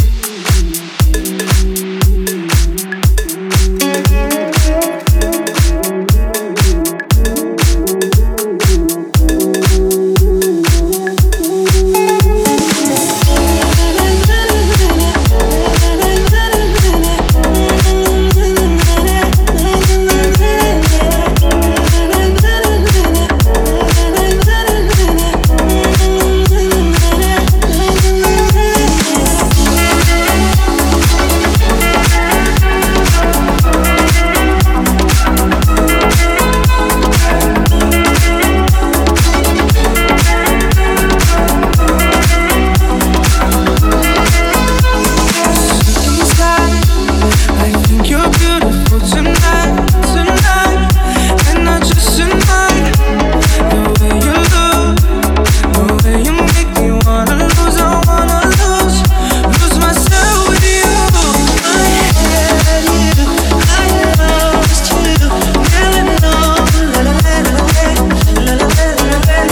Mercedes-Benz. My friends all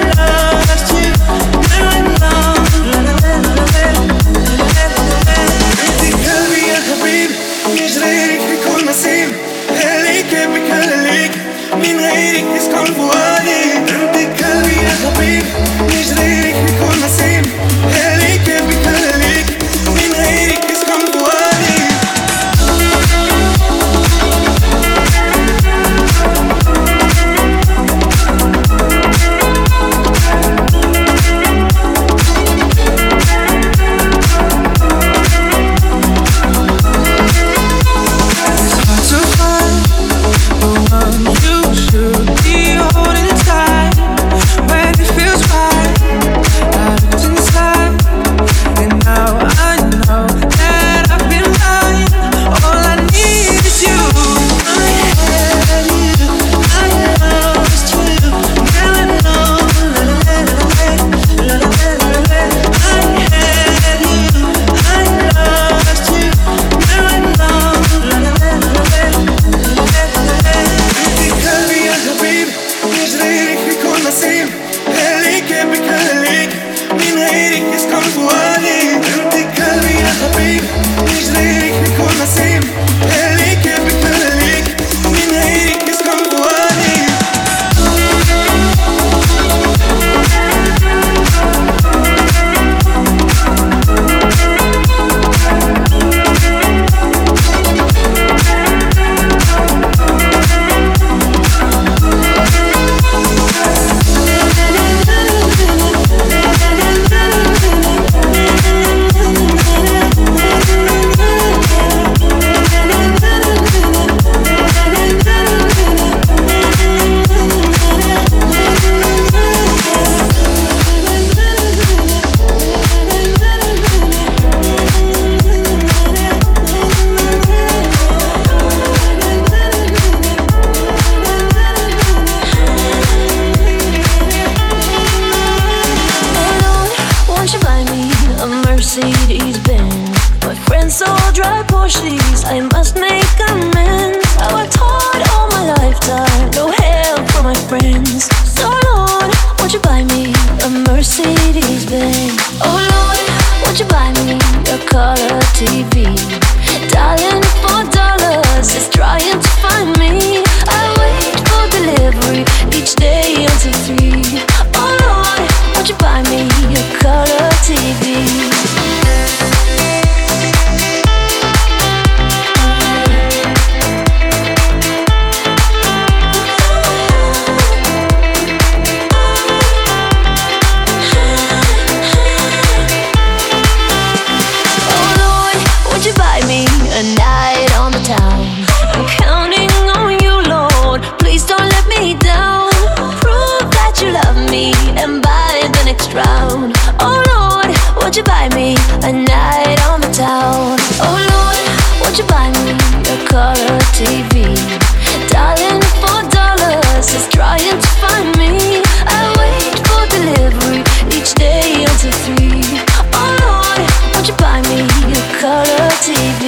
drive Porsches, I must make amends. I worked hard all my lifetime, no help from my friends. So Lord, won't you buy me a Mercedes-Benz? Oh Lord, won't you buy me a color TV? Dialing for dollars is trying to find me. I wait for delivery each day until 3. Oh Lord, won't you buy me a color TV? TV, dialing for dollars is trying to find me. I wait for delivery each day until 3. Oh Lord, won't you buy me a color TV?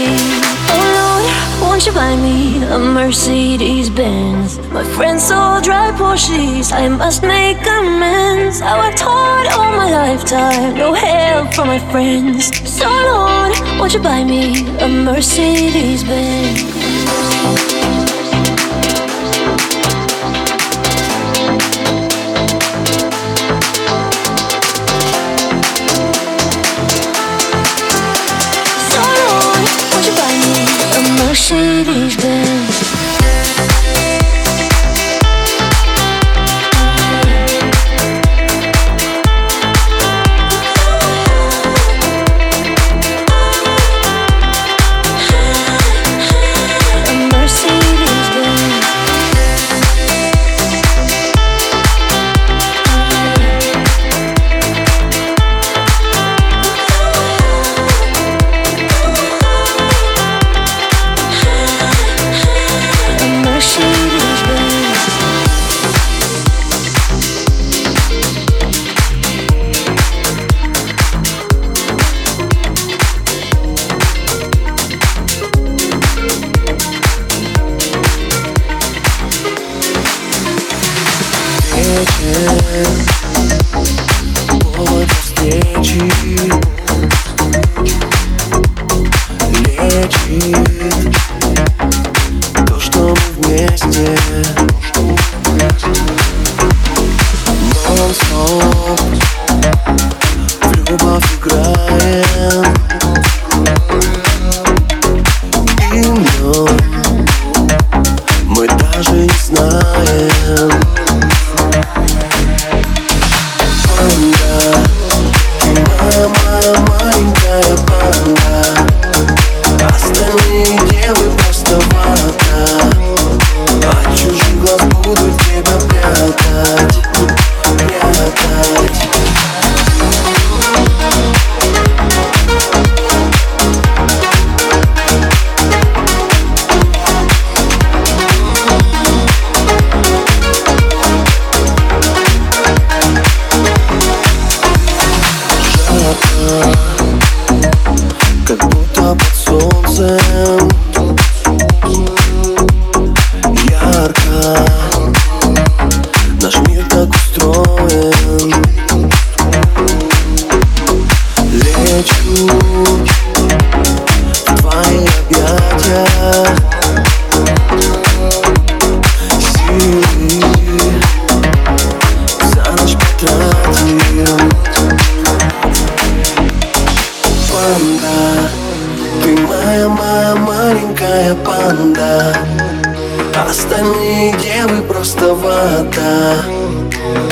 Oh Lord, won't you buy me a Mercedes-Benz? My friends all drive Porsches, I must make amends. I worked hard all my life. lifetime, no help from my friends. So Lord, won't you buy me a Mercedes-Benz?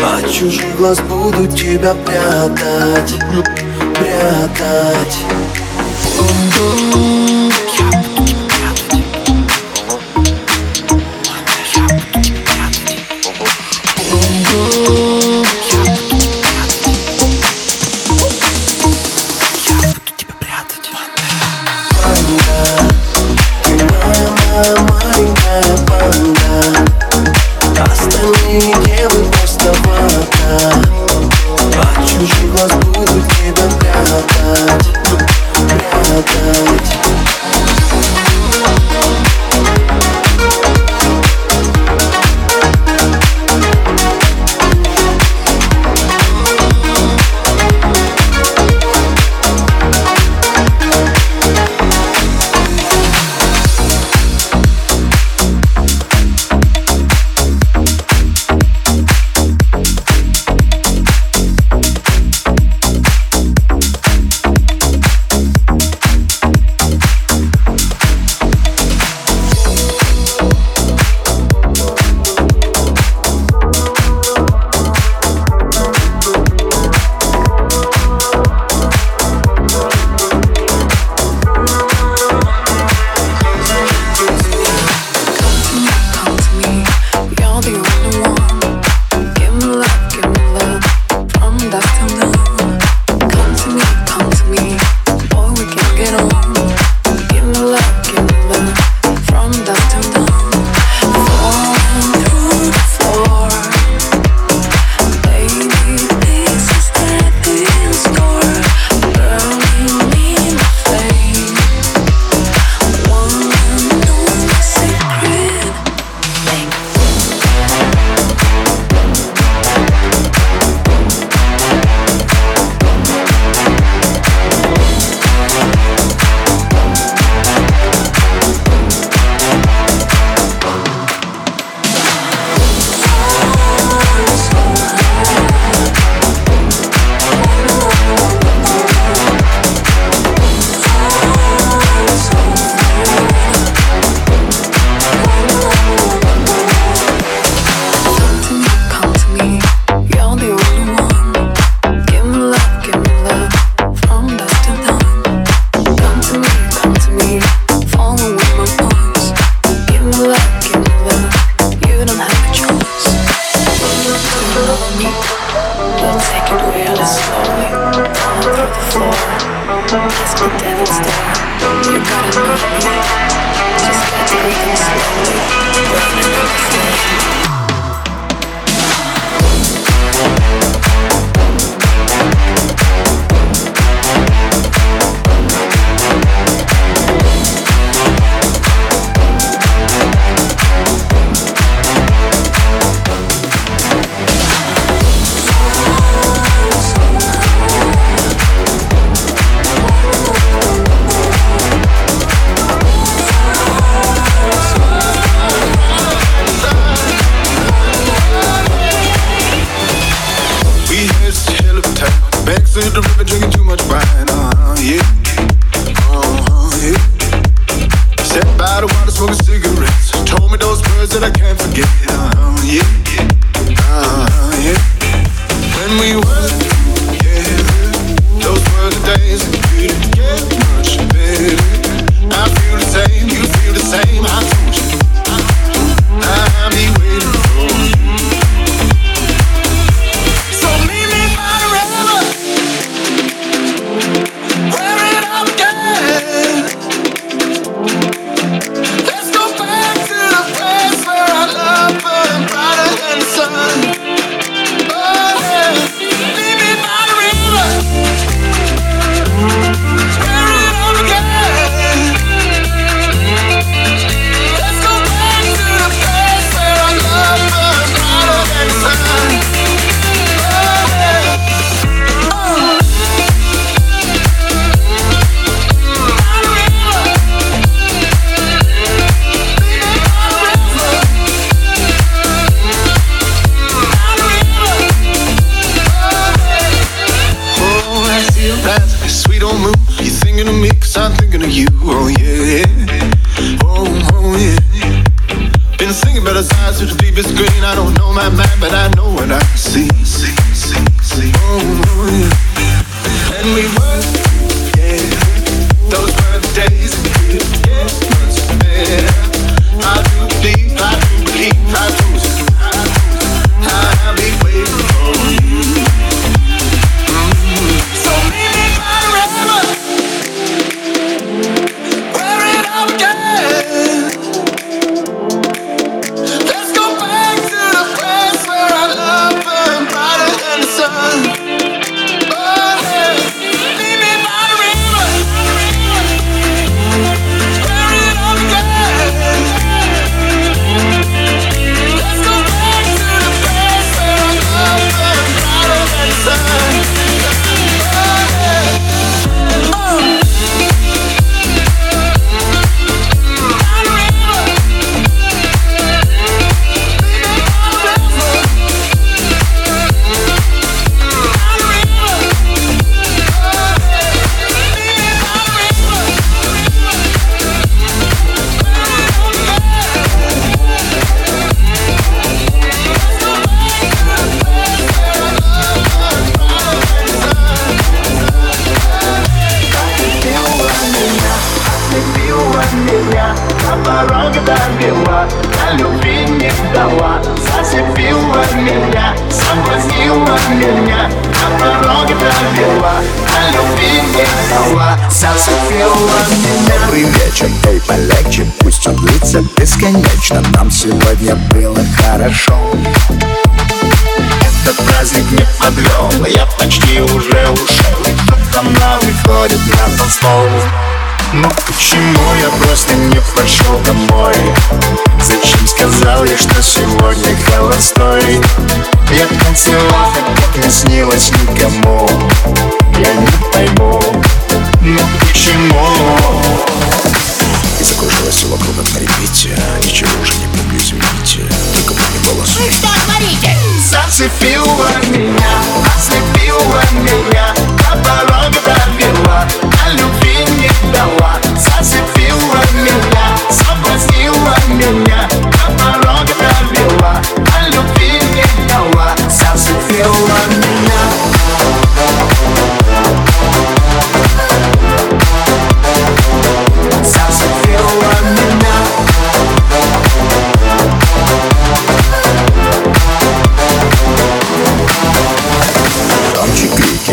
От чужих глаз будут тебя прятать.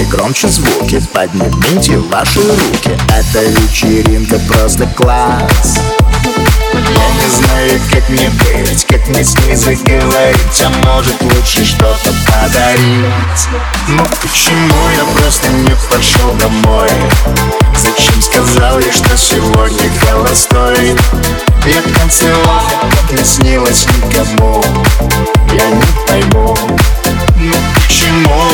Громче, громче звуки, поднимите ваши руки. Эта вечеринка просто класс. Я не знаю, как мне быть, как мне с ней заговорить, а может лучше что-то подарить. Но почему я просто не пошел домой? Зачем сказал ей, что сегодня холостой? Я танцевал, как не снилось никому. Я не пойму, но почему?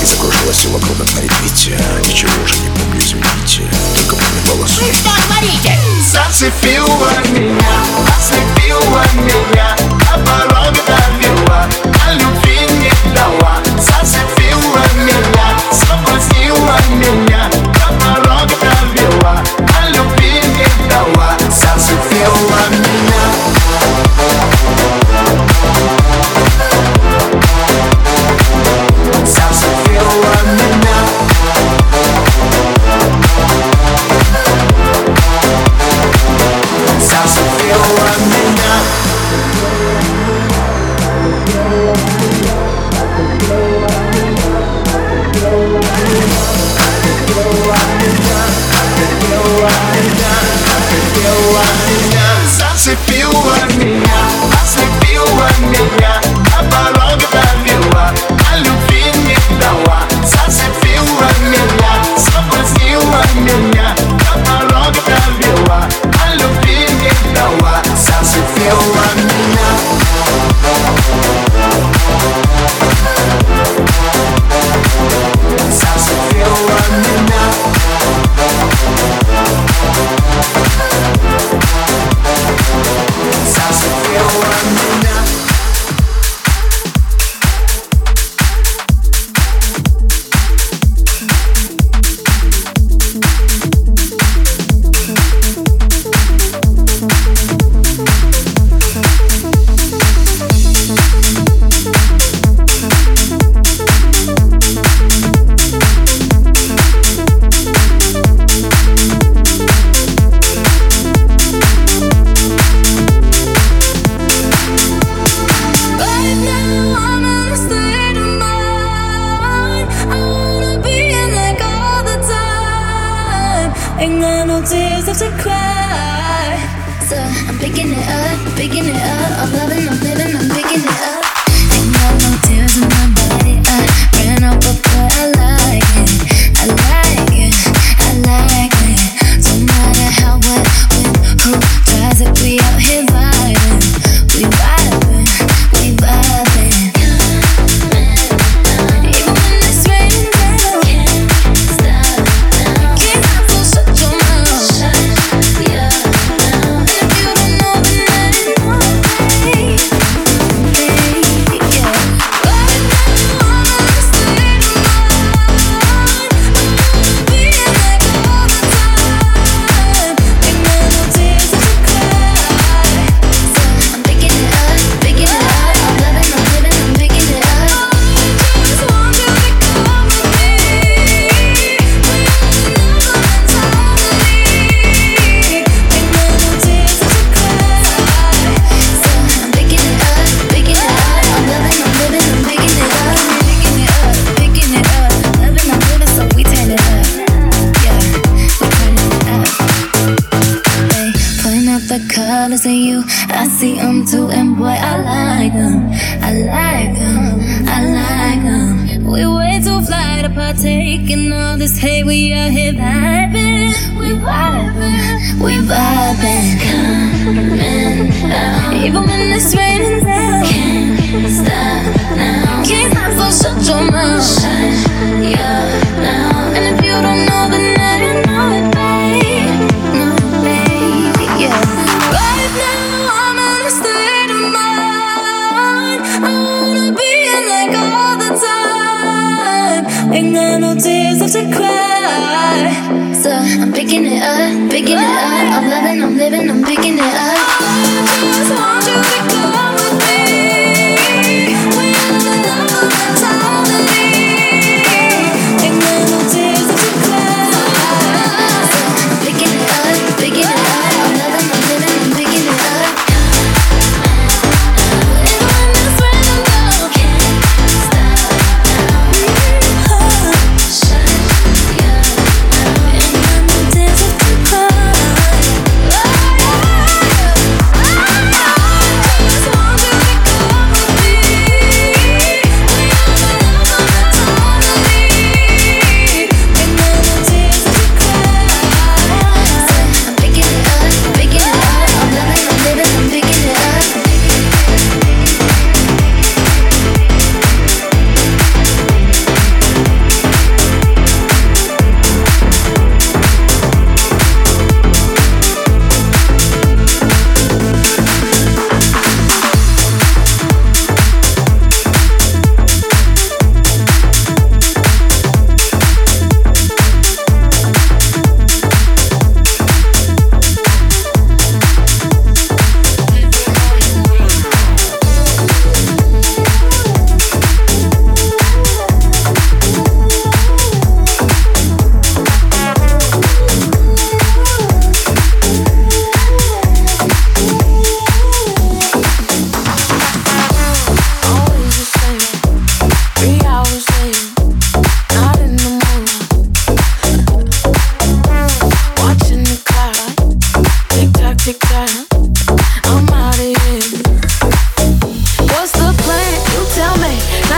И закружилась и вокруг на репите. Ничего уже не помню, извините. Только помню волосы. Вы что творите? Зацепила меня, ослепила меня, до порога довела, а любви не дала. Зацепила меня, соблазнила меня, до порога довела, а любви не дала. Зацепила меня, зацепила меня, зацепила меня, зацепила меня, ослепила меня, до порога довела, а любви не дала. Зацепила меня, соблазнила меня, до порога довела, а любви не дала. Зацепила меня, зацепила меня.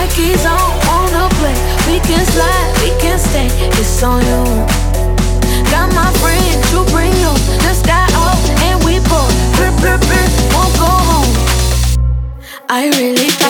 Nikes on, wanna play. We can slide, we can stay. It's on you. Got my friend, you bring you. The sky up and we both blip, blip, blip, won't go home. I really think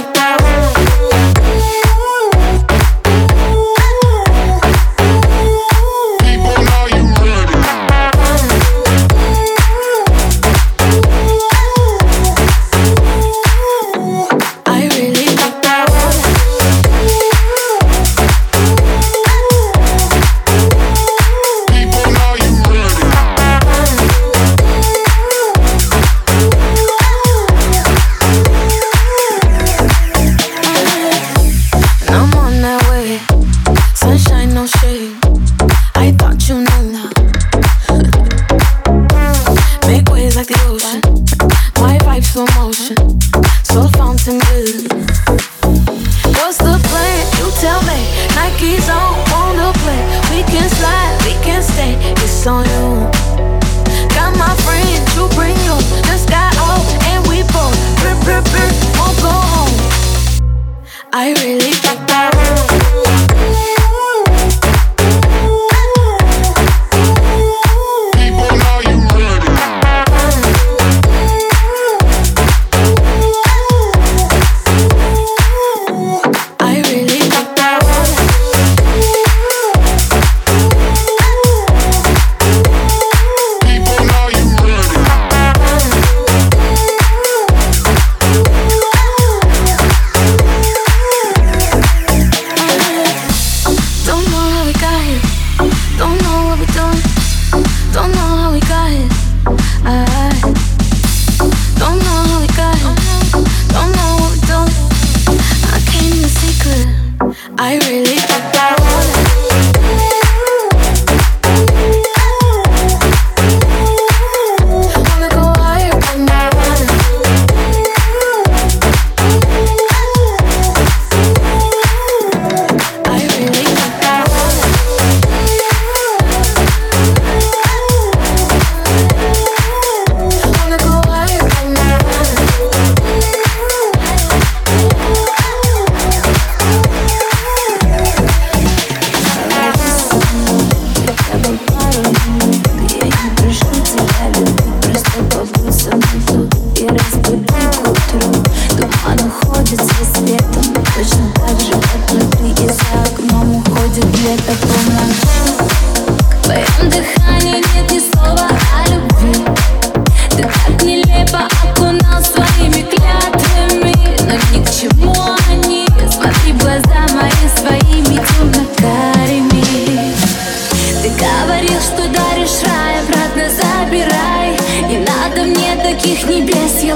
Забирай, не надо мне таких небес, я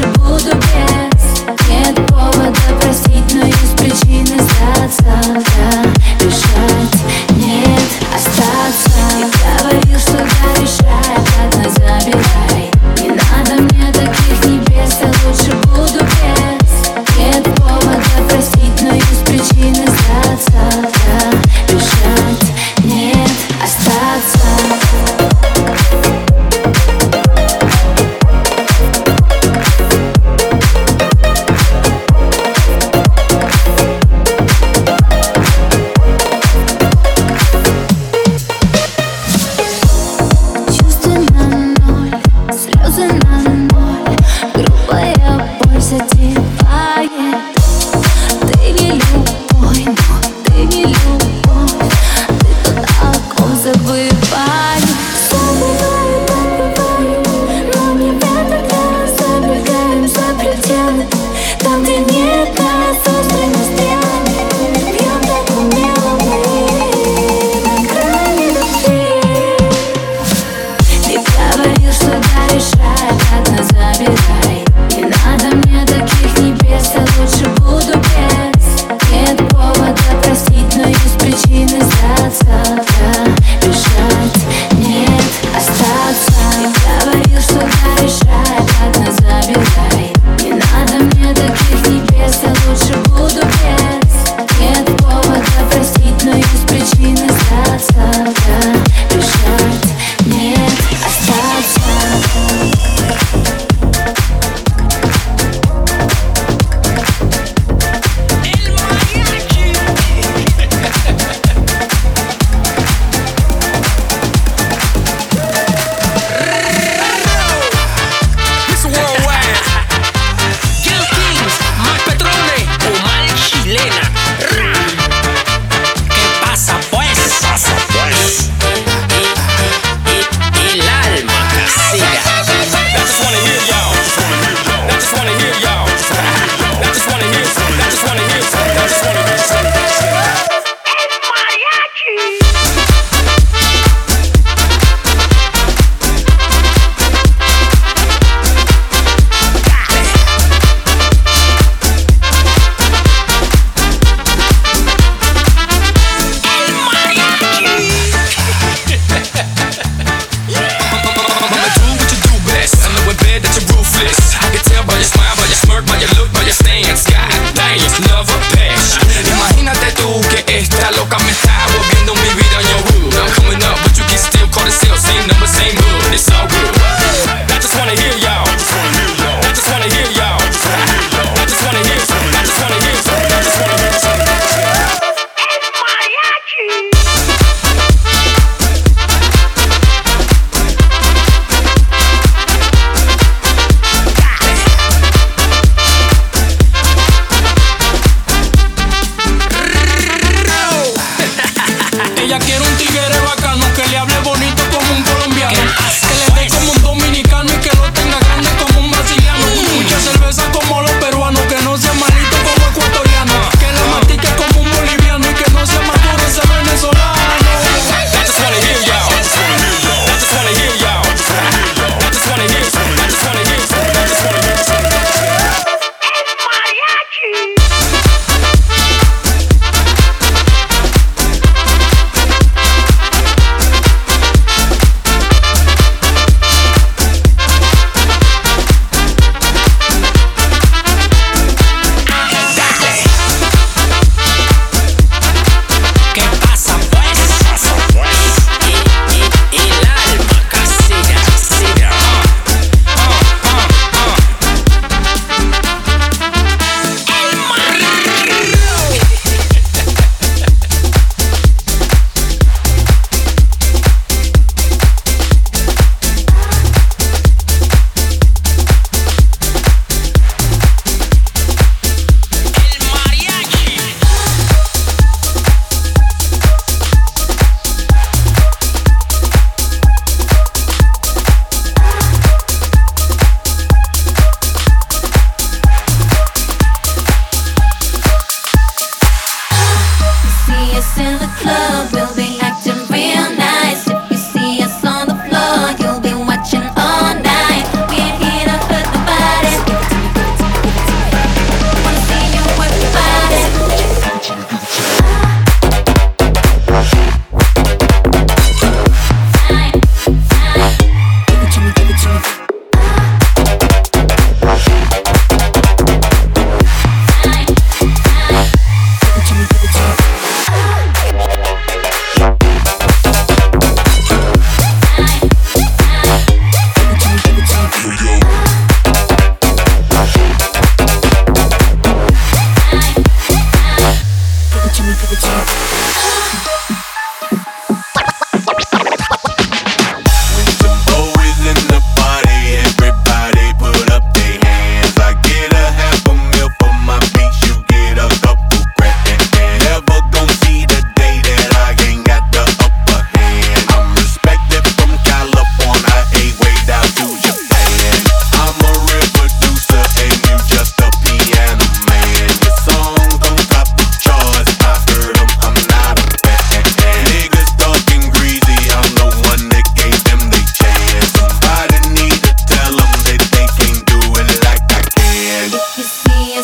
лучше буду.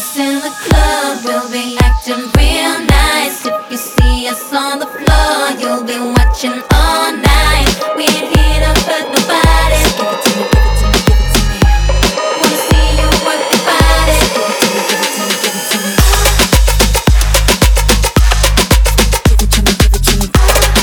us in the club, we'll be acting real nice. If you see us on the floor, you'll be watching all night. We ain't here to hurt nobody. Give it to me, give it to me, give it to me. Wanna see you work your body. Give it to me, give it to me, give it to me. Give it to me, give it to me.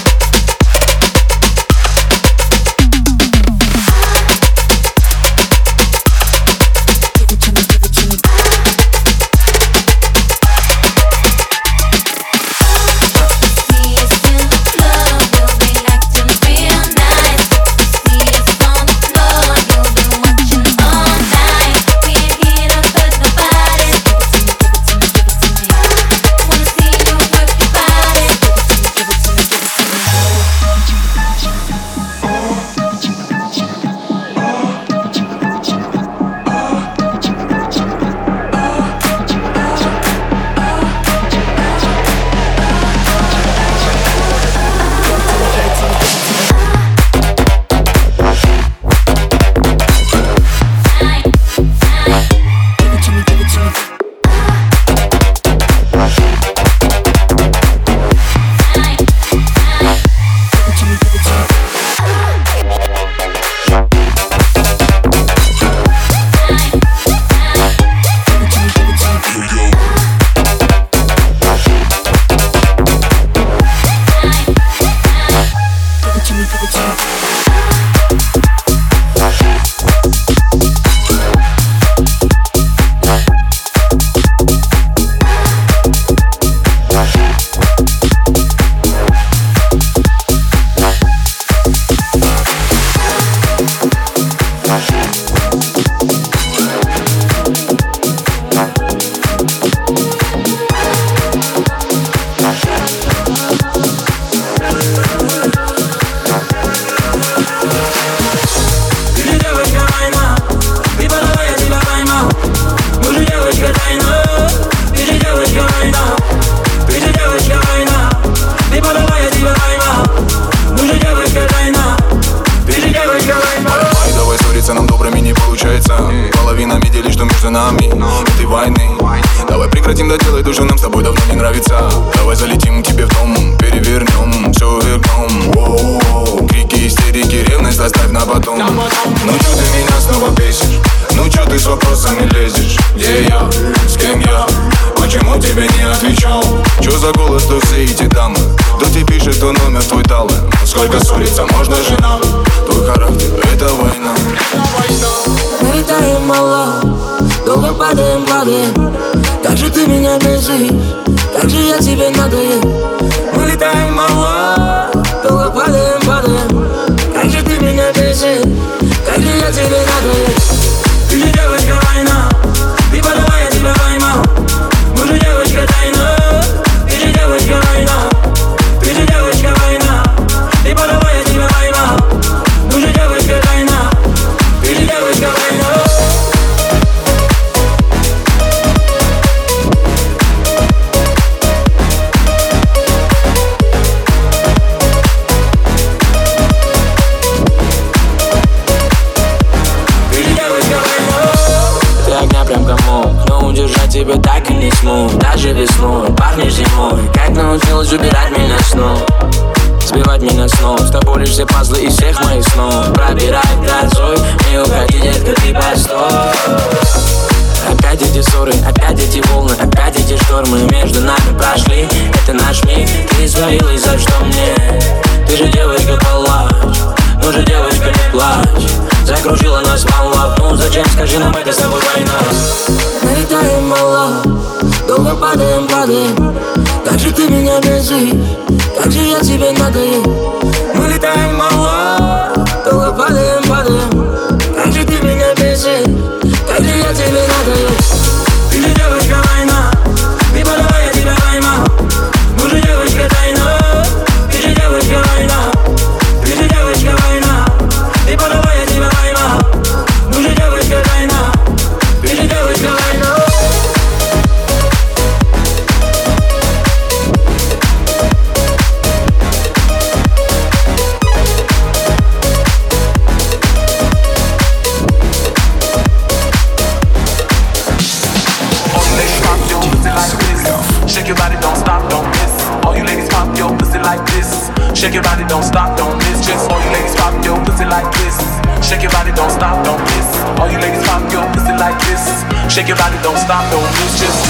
Shake your body, don't stop, don't miss. All you ladies pop your pussy like this. Shake your body, don't stop, don't miss. Just all you ladies pop your pussy like this. Shake your body, don't stop, don't miss. All you ladies pop your pussy like this. Shake your body, don't stop, don't miss. Just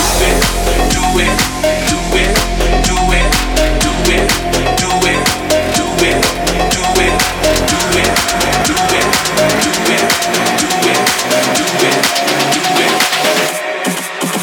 do it, do it, do it, do it, do it, do it, do it, do it, do it, do it, do it, do it, do it, do it.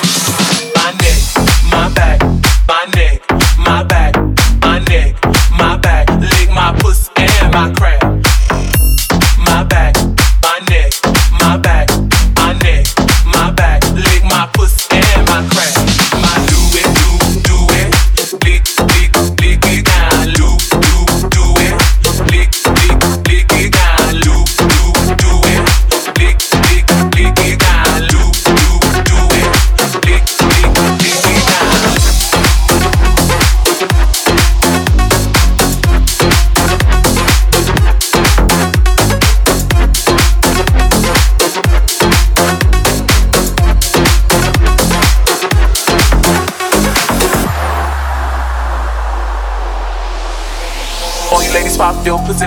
Pop your pussy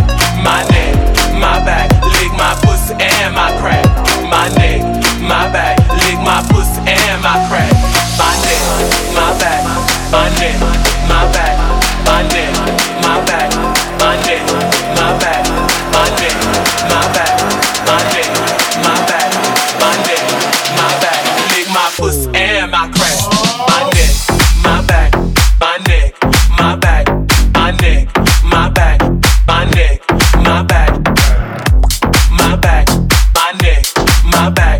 My neck, my back, lick my pussy and my crack. My neck, my back, lick my pussy and my crack. My neck, my back, my neck, my back, my neck, my back, my neck, my back, my neck, my back, my neck, my back, my neck, my back, lick my pussy and my crack. My neck, my back, my neck, my back, my neck, my back, my neck, my back, my back, my neck. My back,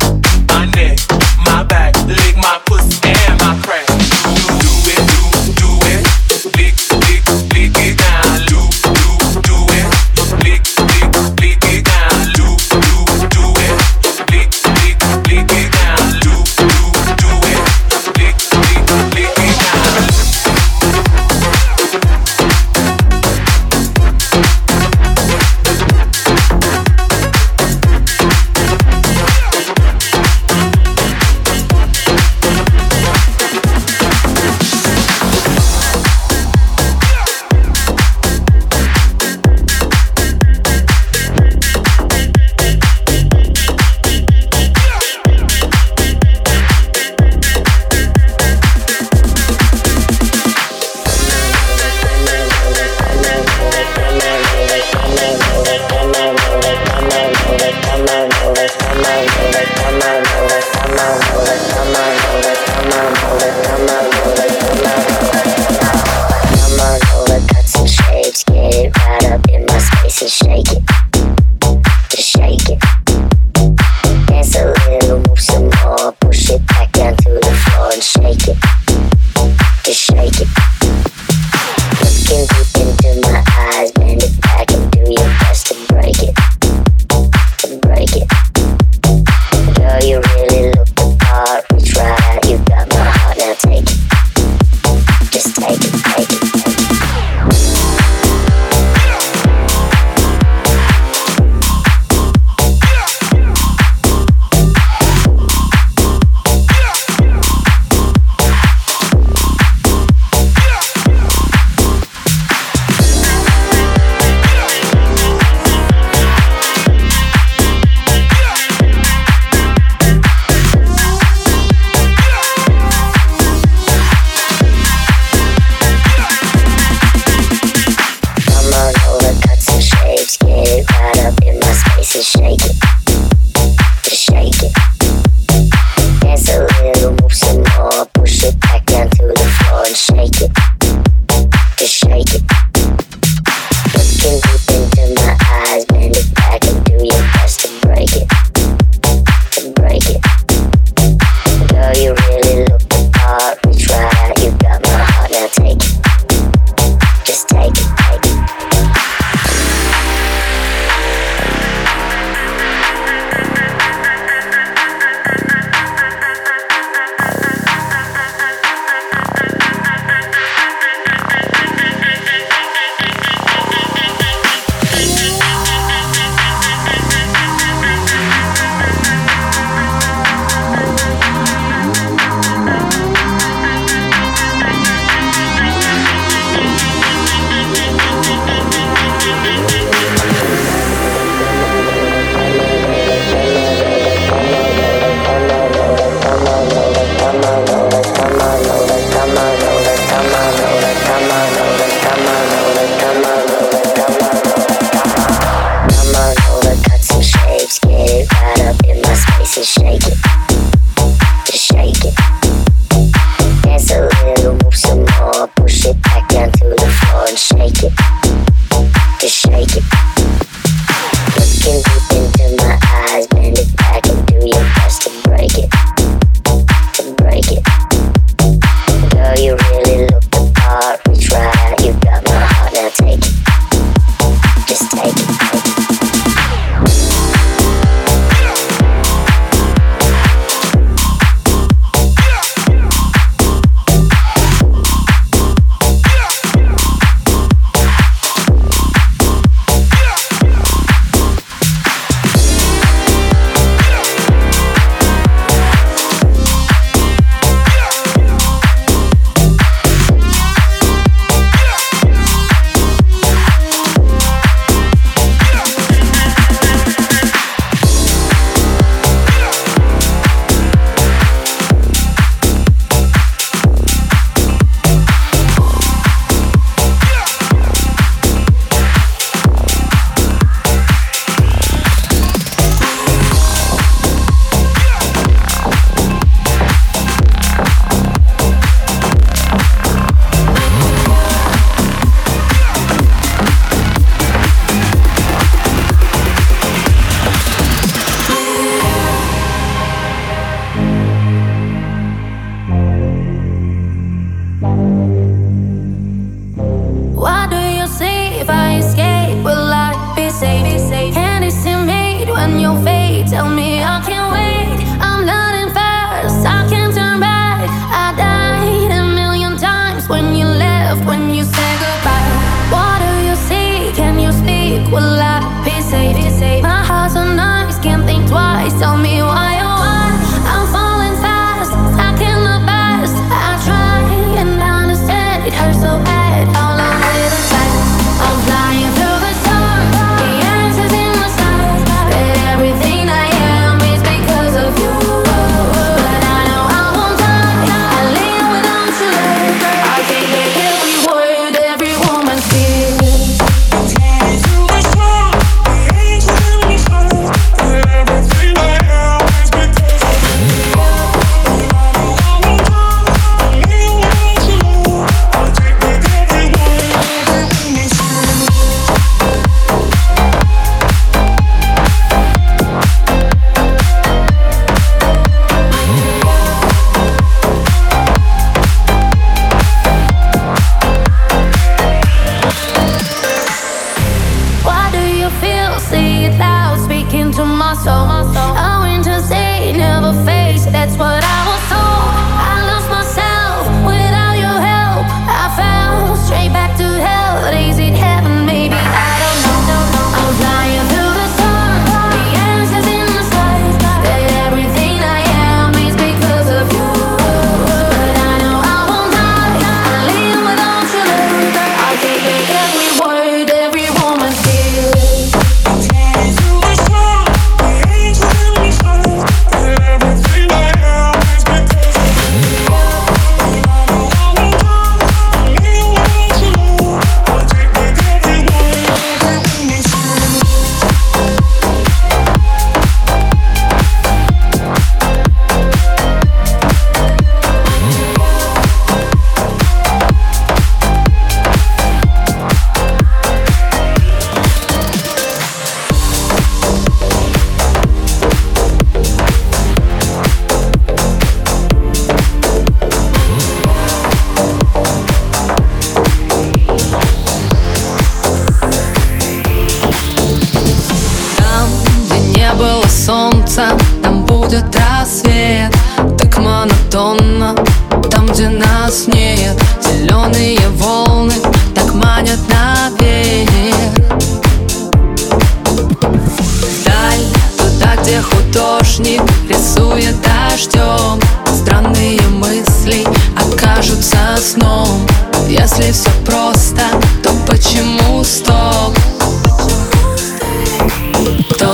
my neck, my back, lick my pussy and my crack. Do it, lick, lick, lick it down. Do it, lick, lick, lick it down. Do it, lick, lick, lick it down. Do it, lick, lick, lick it Just shake it, just shake it. Dance a little, move some more. Push it back down to the floor and shake it, just shake it. Looking deep into my eyes, bend it back and do your best to break it, to break it. Girl, you really look the part, reach right out, you got my heart, now take it, just take it.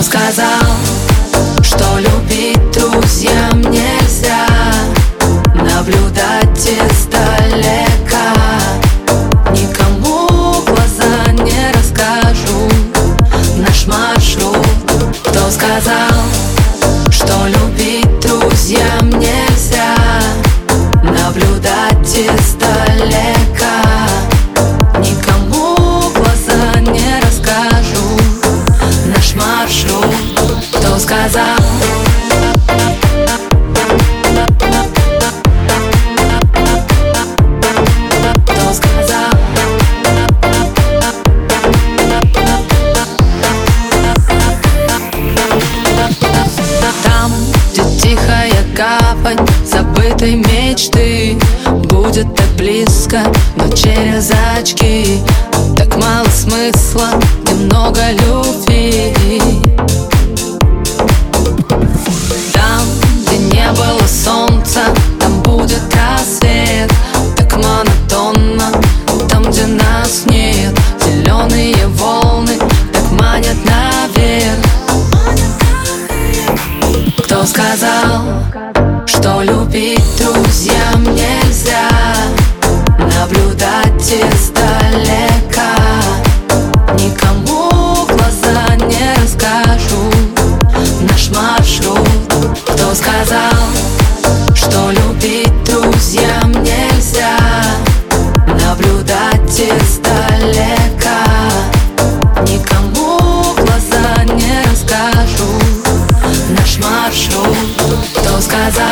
Сказал, что любит. друзьям нельзя наблюдать издалека. Никому глаза не расскажу наш маршрут, кто сказал. Забытой мечты будет так близко, но через очки. Так мало смысла, немного любви. Там, где не было солнца, там будет рассвет. Так монотонно, там, где нас нет. Зеленые волны так манят наверх. Кто сказал, что любить друзьям нельзя, наблюдать издалека. Никому глаза не расскажу наш маршрут, кто сказал, что любить друзьям нельзя, наблюдать издалека. Никому глаза не расскажу наш маршрут, кто сказал.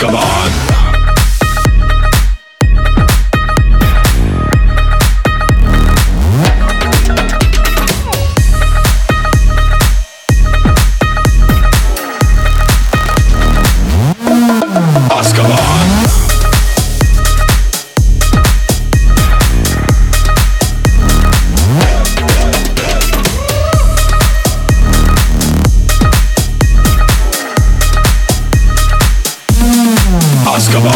come on. Come on.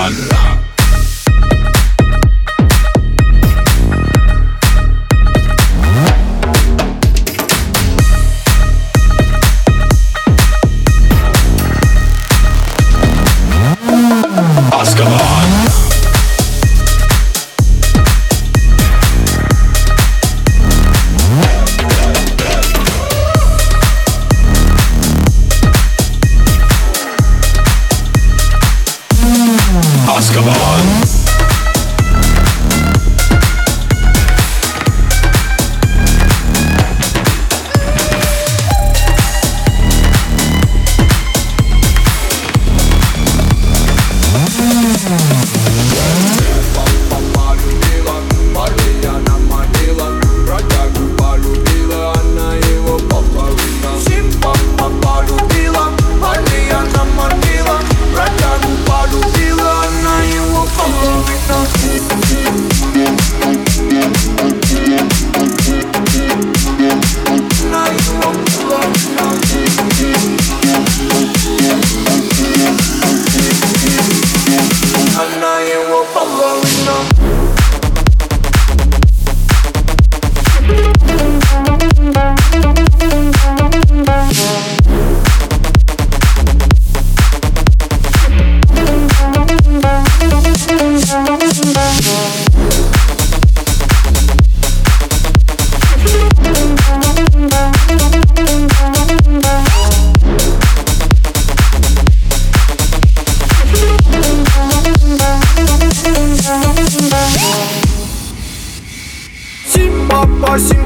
Come on. Come on.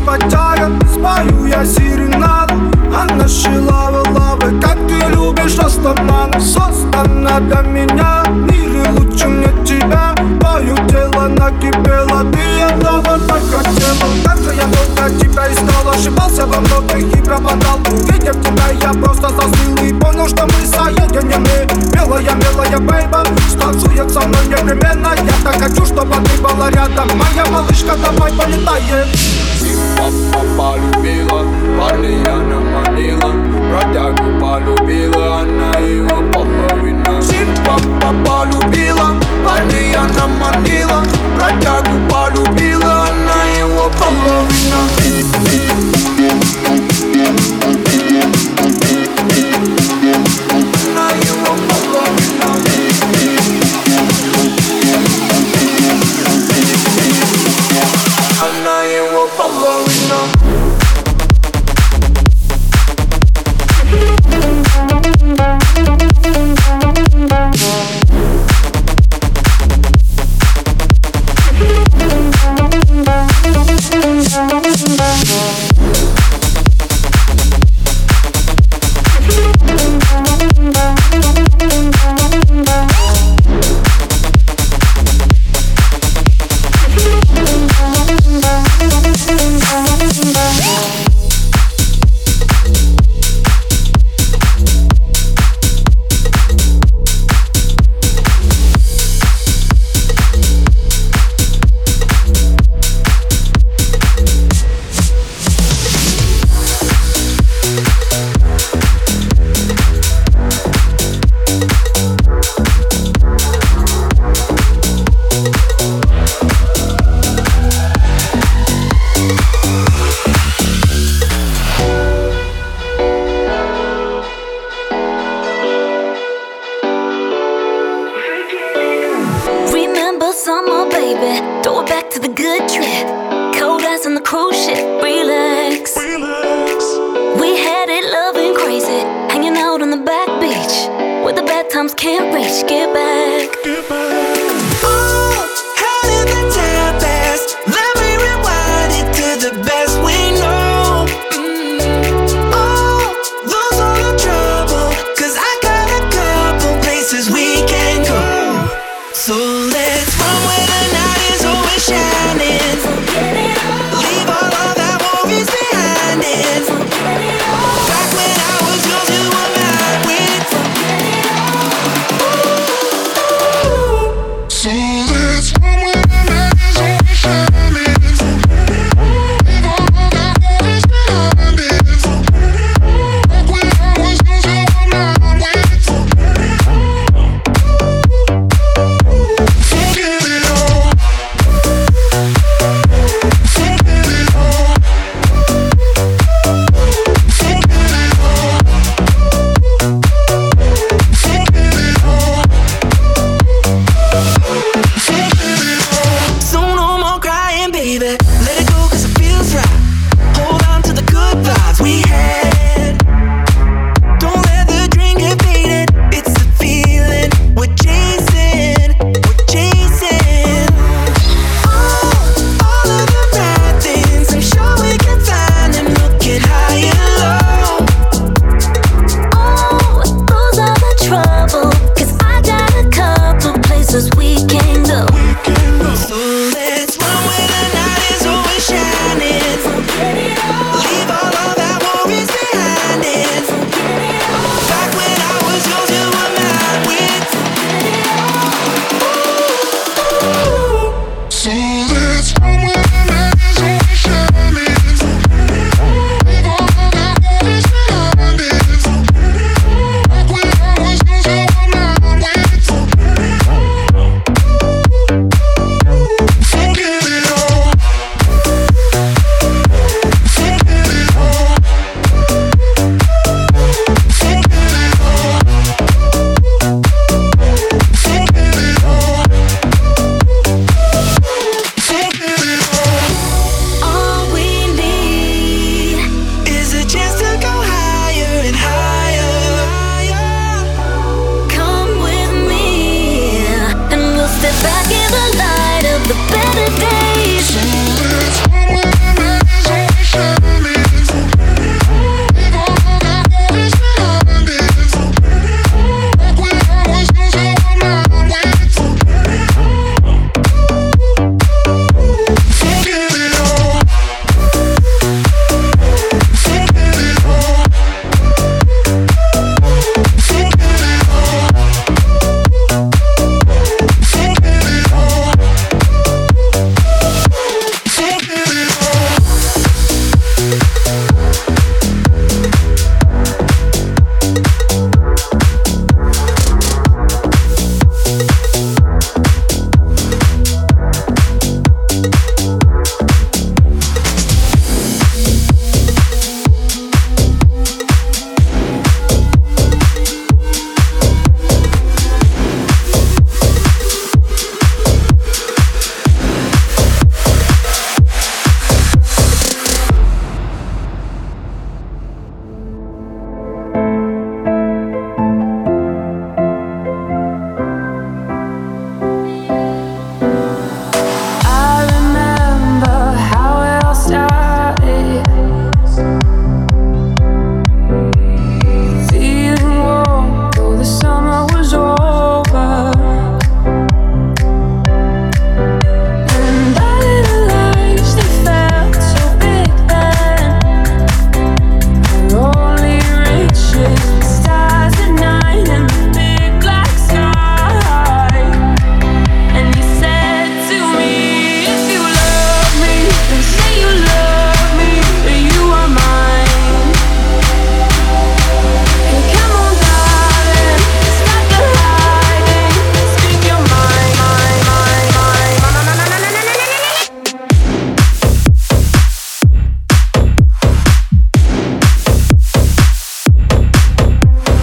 Потягат, спою я серенаду, а наши лавы-лавы, как ты любишь, Астанану. Создана для меня, мир и лучше мне тебя. Твое тело накипело, ты одного так хотела. Как же я долго тебя искал, ошибался во многих и пропадал. Увидев тебя, я просто застыл и понял, что мы соединены. Милая, бейба, станцует со мной непременно. Я так хочу, чтобы ты была рядом. Моя малышка, давай полетаем. Папа полюбила, парня она манила, бродягу полюбила, она его половина. Папа полюбила, парня она манила, бродягу полюбила, она его половина. Following up. Can't reach, get back. Get back. Ooh, how did the time pass? Let me rewind it to the best we know. Ooh, lose all the trouble, 'cause I got a couple places we can go. So let's run where the night is always shining. Leave all of our worries behind it. Back when I was yours, you were mine with.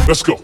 Let's go.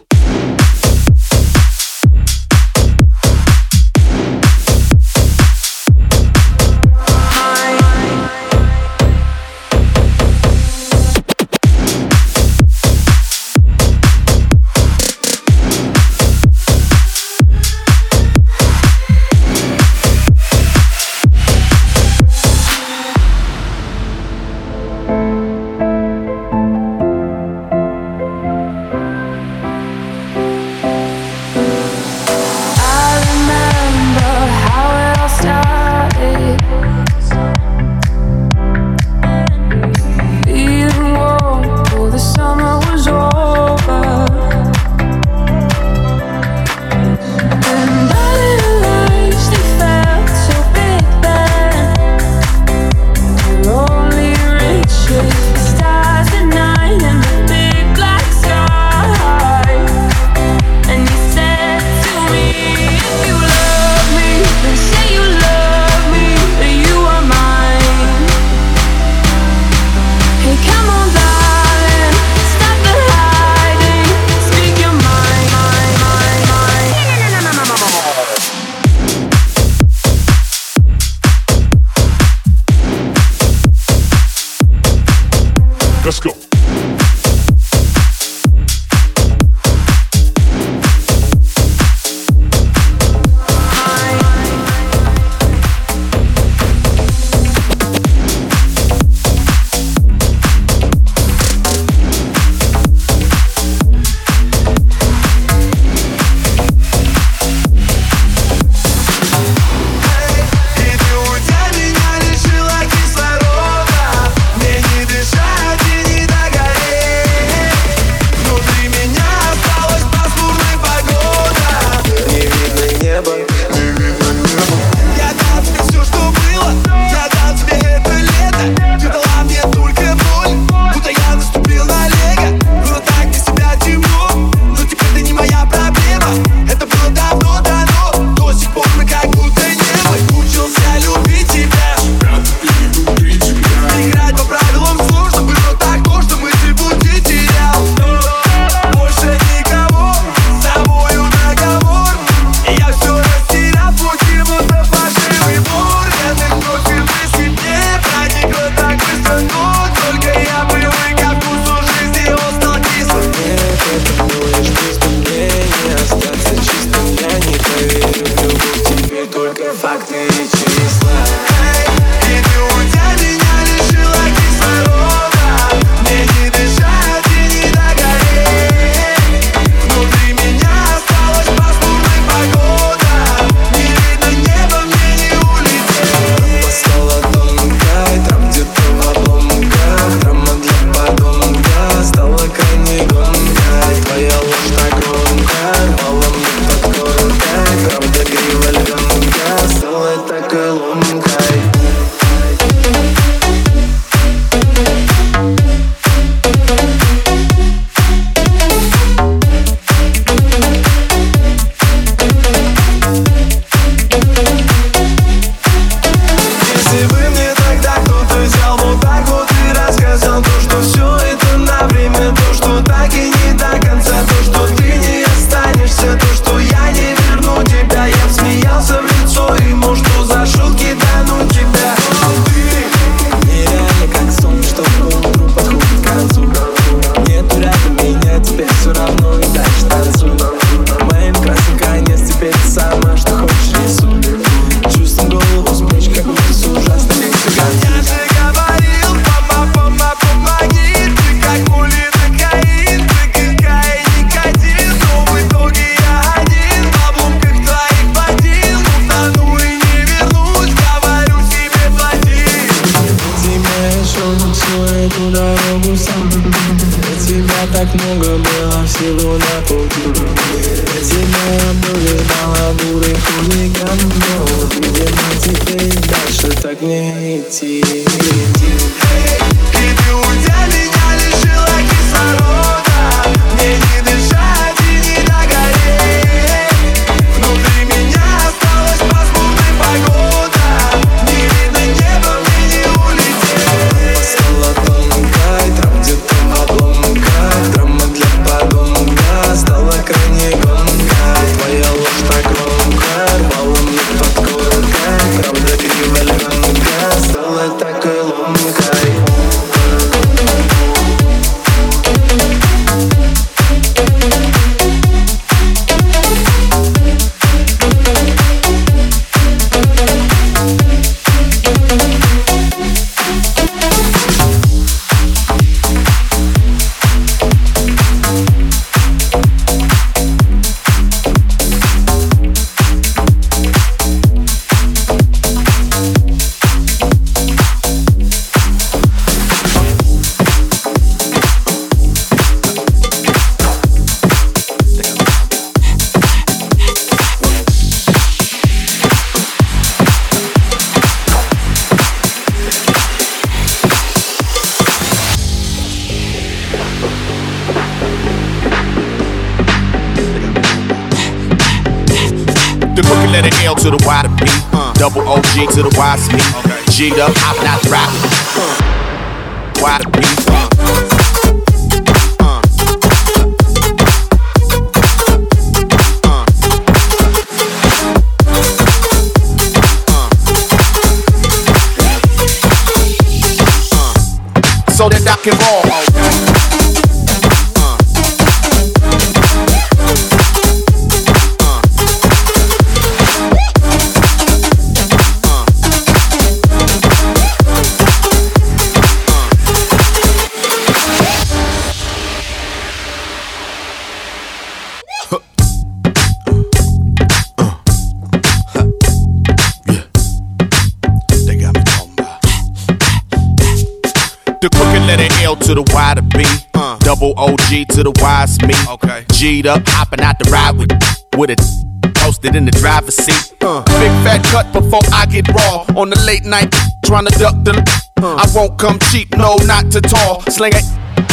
On the late night, tryna duck the I won't come cheap, no, not too tall. Sling it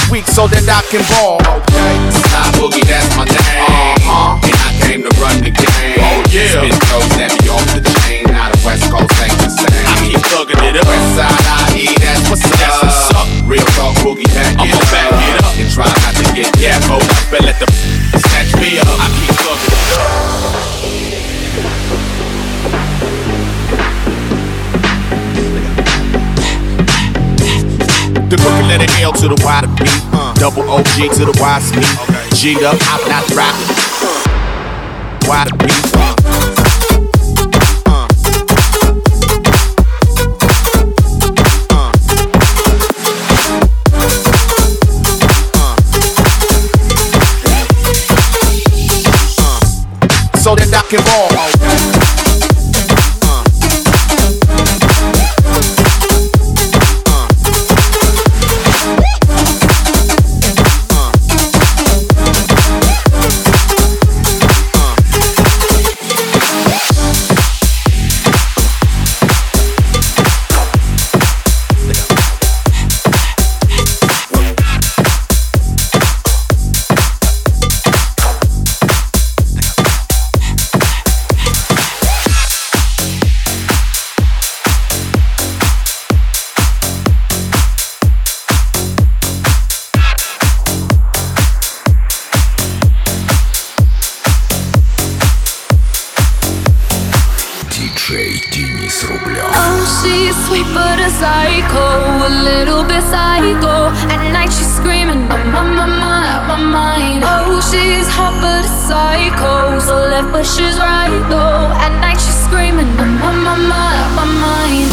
weak so that I can ball. Okay, side boogie, that's my name. And I came to run the game. Oh yeah, spin throws at me off the chain. Now the West Coast ain't the same. I keep thugging it up. Westside IE, that's what's up. That's what's up. Real talk boogie, back it up. Back it up and try not to get gaffoed up and let the snatch me up. I keep thugging it up. The crooked letter L to the Y to B, double OG to the Y to me, okay. G'd up, I'm not dropping, Y to B. So that I can ball. she's sweet but a psycho, a little bit psycho. At night she's screaming, I'm out my mind. Oh, she's hot but a psycho, so left but she's right though. At night she's screaming, I'm out my mind.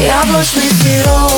Яблочный пирог.